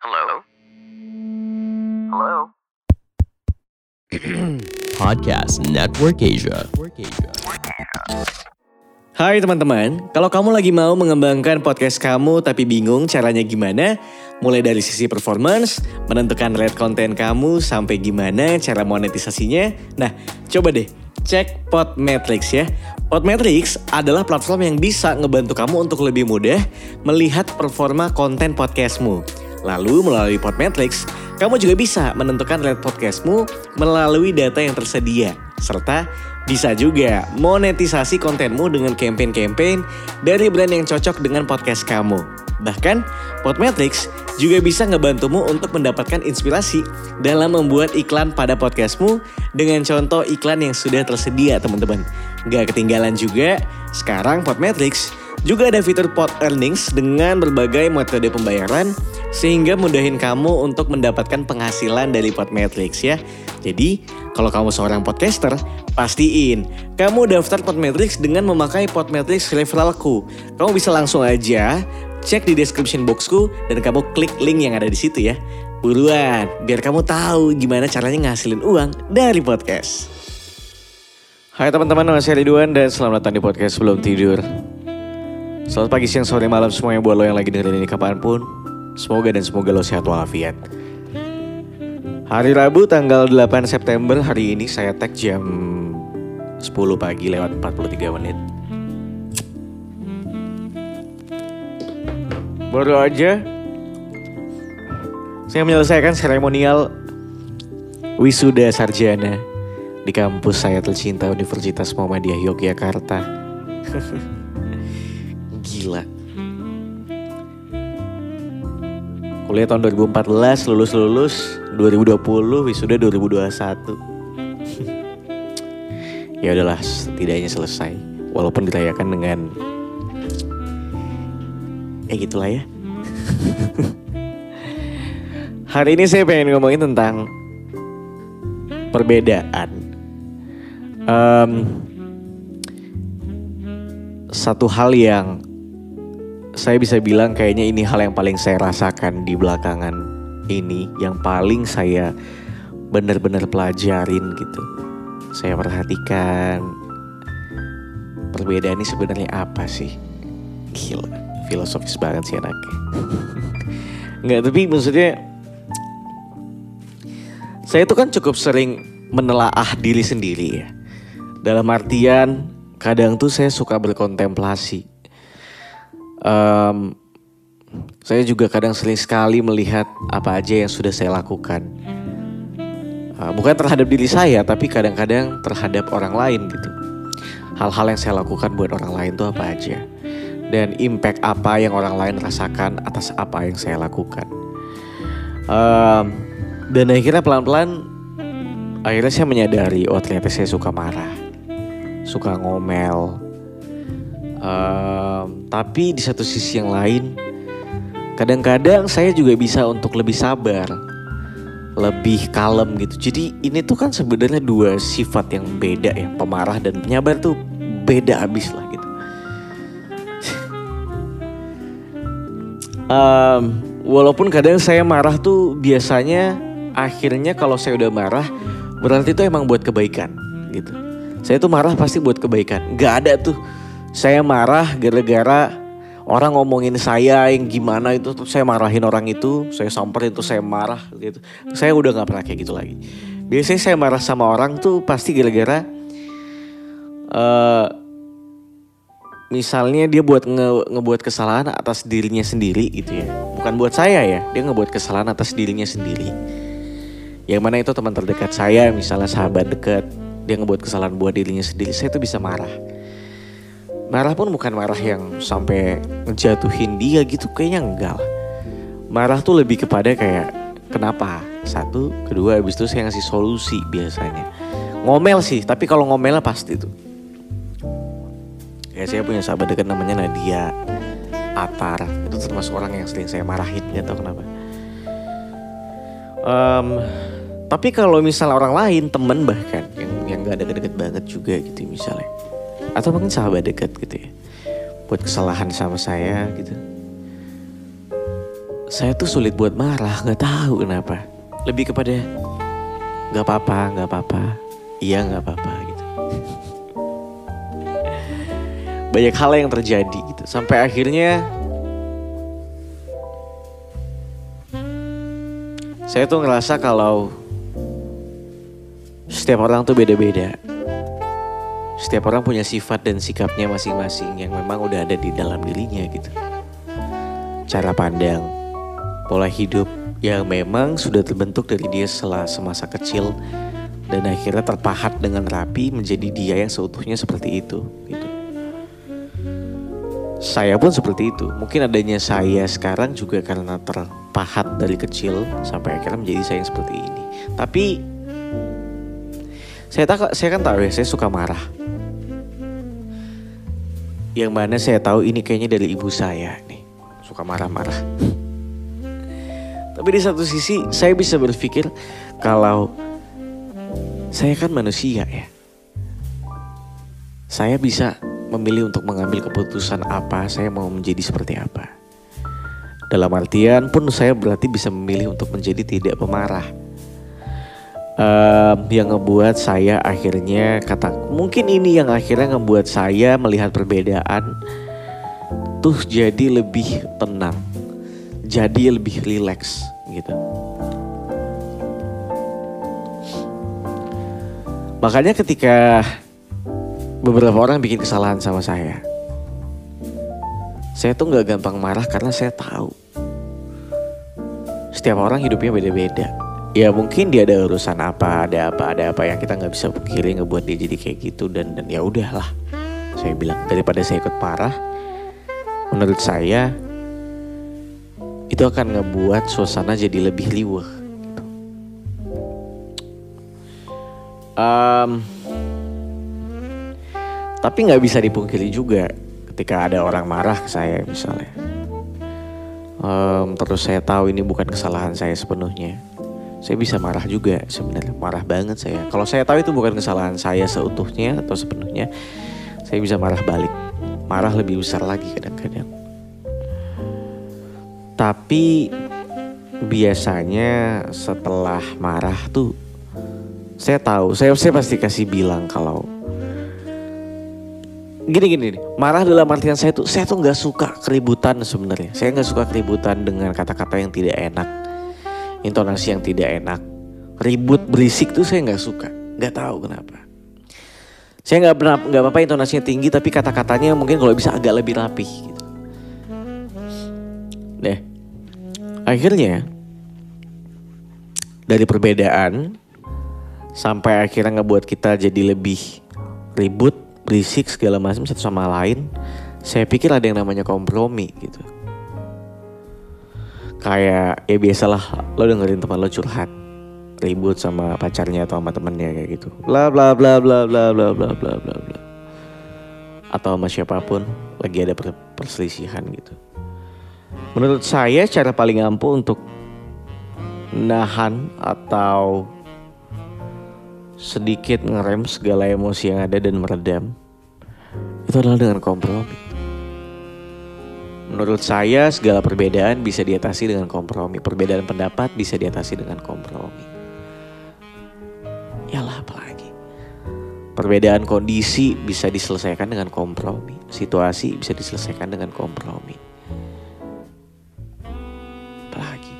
Hello? Podcast Network Asia. Hai teman-teman, kalau kamu lagi mau mengembangkan podcast kamu tapi bingung caranya gimana, mulai dari sisi performance, menentukan rate konten kamu sampai gimana cara monetisasinya, nah coba deh cek Podmetrics ya. Podmetrics adalah platform yang bisa ngebantu kamu untuk lebih mudah melihat performa konten podcastmu. Lalu melalui Podmetrics, kamu juga bisa menentukan rate podcastmu melalui data yang tersedia. Serta bisa juga monetisasi kontenmu dengan campaign-campaign dari brand yang cocok dengan podcast kamu. Bahkan, Podmetrics juga bisa ngebantumu untuk mendapatkan inspirasi dalam membuat iklan pada podcastmu dengan contoh iklan yang sudah tersedia, teman-teman. Gak ketinggalan juga, sekarang Podmetrics juga ada fitur Pod Earnings dengan berbagai metode pembayaran sehingga mudahin kamu untuk mendapatkan penghasilan dari Podmetrics ya. Jadi, kalau kamu seorang podcaster, pastiin kamu daftar Podmetrics dengan memakai Podmetrics referralku. Kamu bisa langsung aja cek di description boxku dan kamu klik link yang ada di situ ya. Buruan, biar kamu tahu gimana caranya ngasilin uang dari podcast. Hai teman-teman, nama saya Ridwan dan selamat datang di podcast Belum Tidur. Selamat pagi, siang, sore, malam semuanya buat lo yang lagi dengerin ini kapanpun. Semoga lo sehat walafiat. Hari Rabu tanggal 8 September hari ini saya tag jam 10 pagi lewat 43 menit. Baru aja saya menyelesaikan seremonial wisuda sarjana di kampus saya tercinta Universitas Muhammadiyah Yogyakarta. Gila. Kuliah tahun 2014, lulus 2020, wisuda 2021. Ya udahlah, setidaknya selesai. Walaupun dirayakan dengan gitulah ya. Hari ini saya pengen ngomongin tentang perbedaan. Satu hal yang saya bisa bilang kayaknya ini hal yang paling saya rasakan di belakangan ini, yang paling saya benar-benar pelajarin gitu. Saya perhatikan perbedaan ini sebenarnya apa sih? Gila, filosofis banget sih anaknya. Enggak, tapi maksudnya saya itu kan cukup sering menelaah diri sendiri ya. Dalam artian kadang tuh saya suka berkontemplasi. Saya juga kadang sering sekali melihat apa aja yang sudah saya lakukan, bukan terhadap diri saya, tapi kadang-kadang terhadap orang lain gitu. Hal-hal yang saya lakukan buat orang lain itu apa aja, dan impact apa yang orang lain rasakan atas apa yang saya lakukan. Dan akhirnya pelan-pelan saya menyadari, oh ternyata saya suka marah, suka ngomel. Tapi di satu sisi yang lain, kadang-kadang saya juga bisa untuk lebih sabar, lebih kalem gitu. Jadi ini tuh kan sebenarnya dua sifat yang beda ya. Pemarah dan penyabar tuh beda abis lah gitu. Walaupun kadang saya marah tuh biasanya akhirnya kalau saya udah marah berarti tuh emang buat kebaikan gitu. Saya tuh marah pasti buat kebaikan. Gak ada tuh saya marah gara-gara orang ngomongin saya yang gimana itu, terus saya marahin orang itu, saya samperin, terus saya marah gitu. Saya udah gak pernah kayak gitu lagi. Biasanya saya marah sama orang tuh pasti gara-gara misalnya dia buat ngebuat kesalahan atas dirinya sendiri gitu ya. Bukan buat saya ya, dia ngebuat kesalahan atas dirinya sendiri. Yang mana itu teman terdekat saya, misalnya sahabat dekat, dia ngebuat kesalahan buat dirinya sendiri, saya tuh bisa marah. Marah pun bukan marah yang sampai ngejatuhin dia gitu, kayaknya enggak lah. Marah tuh lebih kepada kayak kenapa, satu, kedua, abis itu saya ngasih solusi biasanya. Ngomel sih, tapi kalau ngomelnya pasti tuh. Kayak saya punya sahabat dekat namanya Nadia, Atar, itu termasuk orang yang sering saya marahin, gak tau kenapa. Tapi kalau misalnya orang lain, temen bahkan, yang gak deket-deket banget juga gitu misalnya, atau mungkin sahabat dekat gitu ya, buat kesalahan sama saya gitu, saya tuh sulit buat marah, nggak tahu kenapa. Lebih kepada nggak apa-apa, iya nggak apa-apa gitu. Banyak hal yang terjadi gitu sampai akhirnya saya tuh ngerasa kalau setiap orang tuh beda-beda. Setiap orang punya sifat dan sikapnya masing-masing yang memang udah ada di dalam dirinya gitu. Cara pandang, pola hidup yang memang sudah terbentuk dari dia semasa kecil dan akhirnya terpahat dengan rapi menjadi dia yang seutuhnya seperti itu gitu. Saya pun seperti itu. Mungkin adanya saya sekarang juga karena terpahat dari kecil sampai akhirnya menjadi saya yang seperti ini. Tapi saya kan tahu ya, saya suka marah. Yang mana saya tahu ini kayaknya dari ibu saya nih, suka marah-marah. Tapi di satu sisi saya bisa berpikir kalau saya kan manusia ya. Saya bisa memilih untuk mengambil keputusan apa saya mau menjadi seperti apa. Dalam artian pun saya berarti bisa memilih untuk menjadi tidak pemarah. Yang ngebuat saya akhirnya mungkin ini yang akhirnya ngebuat saya melihat perbedaan tuh jadi lebih tenang, jadi lebih relax gitu. Makanya ketika beberapa orang bikin kesalahan sama saya tuh nggak gampang marah karena saya tahu setiap orang hidupnya beda-beda. Ya mungkin dia ada urusan apa, ada apa yang kita nggak bisa pikirin ngebuat dia jadi kayak gitu, dan ya udahlah. Saya bilang daripada saya ikut parah, menurut saya itu akan ngebuat suasana jadi lebih riuh. Gitu. Tapi nggak bisa dipungkiri juga ketika ada orang marah ke saya misalnya, terus saya tahu ini bukan kesalahan saya sepenuhnya. Saya bisa marah juga sebenarnya, marah banget saya. Kalau saya tahu itu bukan kesalahan saya seutuhnya atau sepenuhnya, saya bisa marah balik. Marah lebih besar lagi kadang-kadang. Tapi biasanya setelah marah tuh saya tahu, saya pasti kasih bilang kalau gini. Marah dalam artian saya tuh nggak suka keributan sebenarnya. Saya nggak suka keributan dengan kata-kata yang tidak enak. Intonasi yang tidak enak, ribut, berisik tuh saya nggak suka, nggak tahu kenapa. Saya nggak apa-apa intonasinya tinggi, tapi kata-katanya mungkin kalau bisa agak lebih rapi. Gitu. Deh, akhirnya dari perbedaan sampai akhirnya ngebuat kita jadi lebih ribut, berisik segala macam satu sama lain. Saya pikir ada yang namanya kompromi gitu. Kayak ya biasalah lo dengerin teman lo curhat ribut sama pacarnya atau sama temennya kayak gitu, bla bla bla bla bla bla bla bla bla, atau sama siapapun lagi ada perselisihan gitu. Menurut saya cara paling ampuh untuk nahan atau sedikit ngerem segala emosi yang ada dan meredam itu adalah dengan kompromi. Menurut saya segala perbedaan bisa diatasi dengan kompromi. Perbedaan pendapat bisa diatasi dengan kompromi. Yalah apalagi. Perbedaan kondisi bisa diselesaikan dengan kompromi. Situasi bisa diselesaikan dengan kompromi. Apalagi.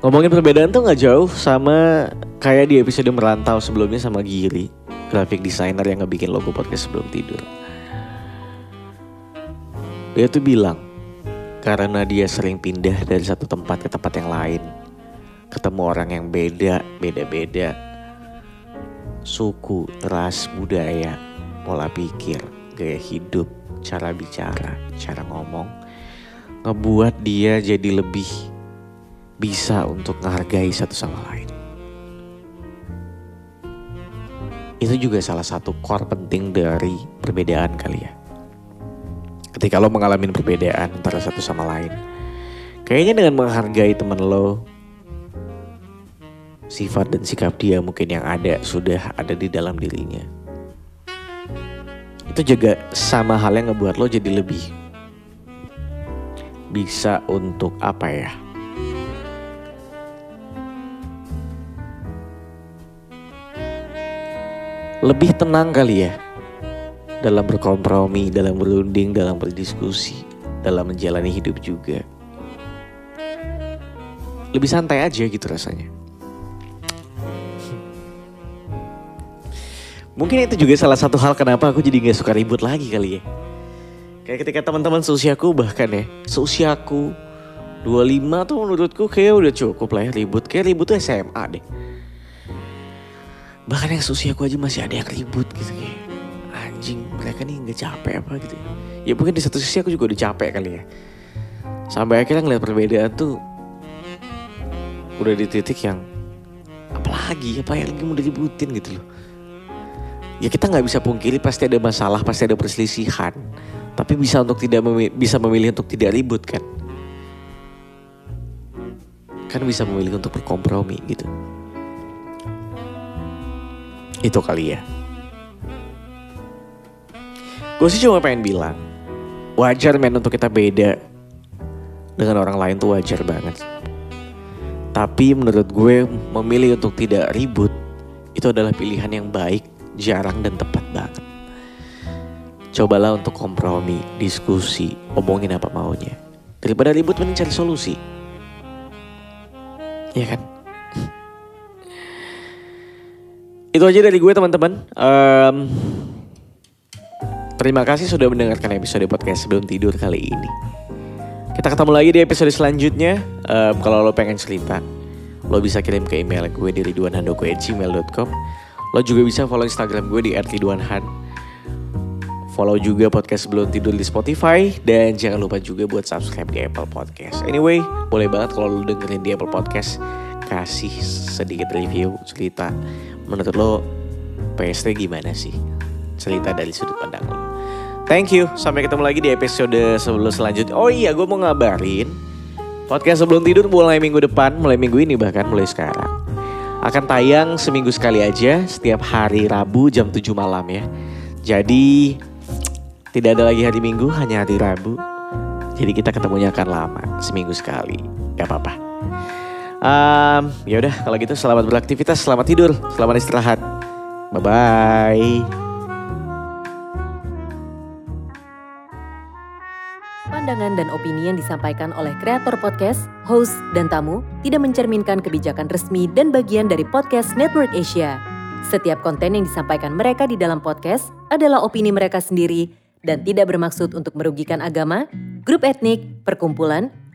Ngomongin perbedaan tuh gak jauh sama kayak di episode merantau sebelumnya sama Giri, graphic designer yang ngebikin logo podcast sebelum tidur. Dia tuh bilang, karena dia sering pindah dari satu tempat ke tempat yang lain, ketemu orang yang beda-beda, suku, ras, budaya, pola pikir, gaya hidup, cara bicara, cara ngomong, ngebuat dia jadi lebih bisa untuk menghargai satu sama lain. Itu juga salah satu core penting dari perbedaan kali ya. Ketika lo mengalami perbedaan antara satu sama lain, kayaknya dengan menghargai teman lo, sifat dan sikap dia mungkin yang ada, sudah ada di dalam dirinya. Itu juga sama halnya ngebuat lo jadi lebih bisa untuk apa ya, lebih tenang kali ya dalam berkompromi, dalam berunding, dalam berdiskusi, dalam menjalani hidup juga. Lebih santai aja gitu rasanya. Mungkin itu juga salah satu hal kenapa aku jadi gak suka ribut lagi kali ya. Kayak ketika teman-teman seusiaku, bahkan ya seusiaku 25 tuh menurutku kayak udah cukup lah ya ribut. Kayak ribut tuh SMA deh. Bahkan yang seusiaku aja masih ada yang ribut gitu kayak, anjing, mereka nih gak capek apa gitu. Ya mungkin di satu sisi aku juga udah capek kali ya. Sampai akhirnya ngeliat perbedaan tuh udah di titik yang apalagi mau diributin gitu loh. Ya kita gak bisa pungkiri pasti ada masalah, pasti ada perselisihan. Tapi bisa untuk tidak memilih untuk tidak ribut kan. Kan bisa memilih untuk berkompromi gitu. Itu kali ya. Gue sih cuma pengen bilang, wajar men untuk kita beda dengan orang lain tuh wajar banget. Tapi menurut gue memilih untuk tidak ribut itu adalah pilihan yang baik, jarang dan tepat banget. Cobalah untuk kompromi, diskusi, omongin apa maunya. Daripada ribut mending cari solusi. Iya kan? Itu aja dari gue teman-teman. Terima kasih sudah mendengarkan episode podcast Belum Tidur kali ini. Kita ketemu lagi di episode selanjutnya. Kalau lo pengen cerita, lo bisa kirim ke email gue di ridwanhandoko@gmail.com. Lo juga bisa follow Instagram gue di @ridwanhan. Follow juga podcast Belum Tidur di Spotify. Dan jangan lupa juga buat subscribe di Apple Podcast. Anyway, boleh banget kalau lo dengerin di Apple Podcast, kasih sedikit review, cerita menurut lo PST gimana sih, cerita dari sudut pandang lo. Thank you. Sampai ketemu lagi di episode sebelum selanjutnya. Oh iya, gue mau ngabarin. Podcast Sebelum Tidur mulai minggu depan, mulai minggu ini bahkan, mulai sekarang. Akan tayang seminggu sekali aja, setiap hari Rabu jam 7 malam ya. Jadi tidak ada lagi hari Minggu, hanya hari Rabu. Jadi kita ketemunya akan lama, seminggu sekali. Gak apa-apa. Ya udah kalau gitu selamat beraktivitas, selamat tidur, selamat istirahat. Bye-bye. Pandangan dan opini yang disampaikan oleh kreator podcast, host, dan tamu tidak mencerminkan kebijakan resmi dan bagian dari Podcast Network Asia. Setiap konten yang disampaikan mereka di dalam podcast adalah opini mereka sendiri dan tidak bermaksud untuk merugikan agama, grup etnik, perkumpulan,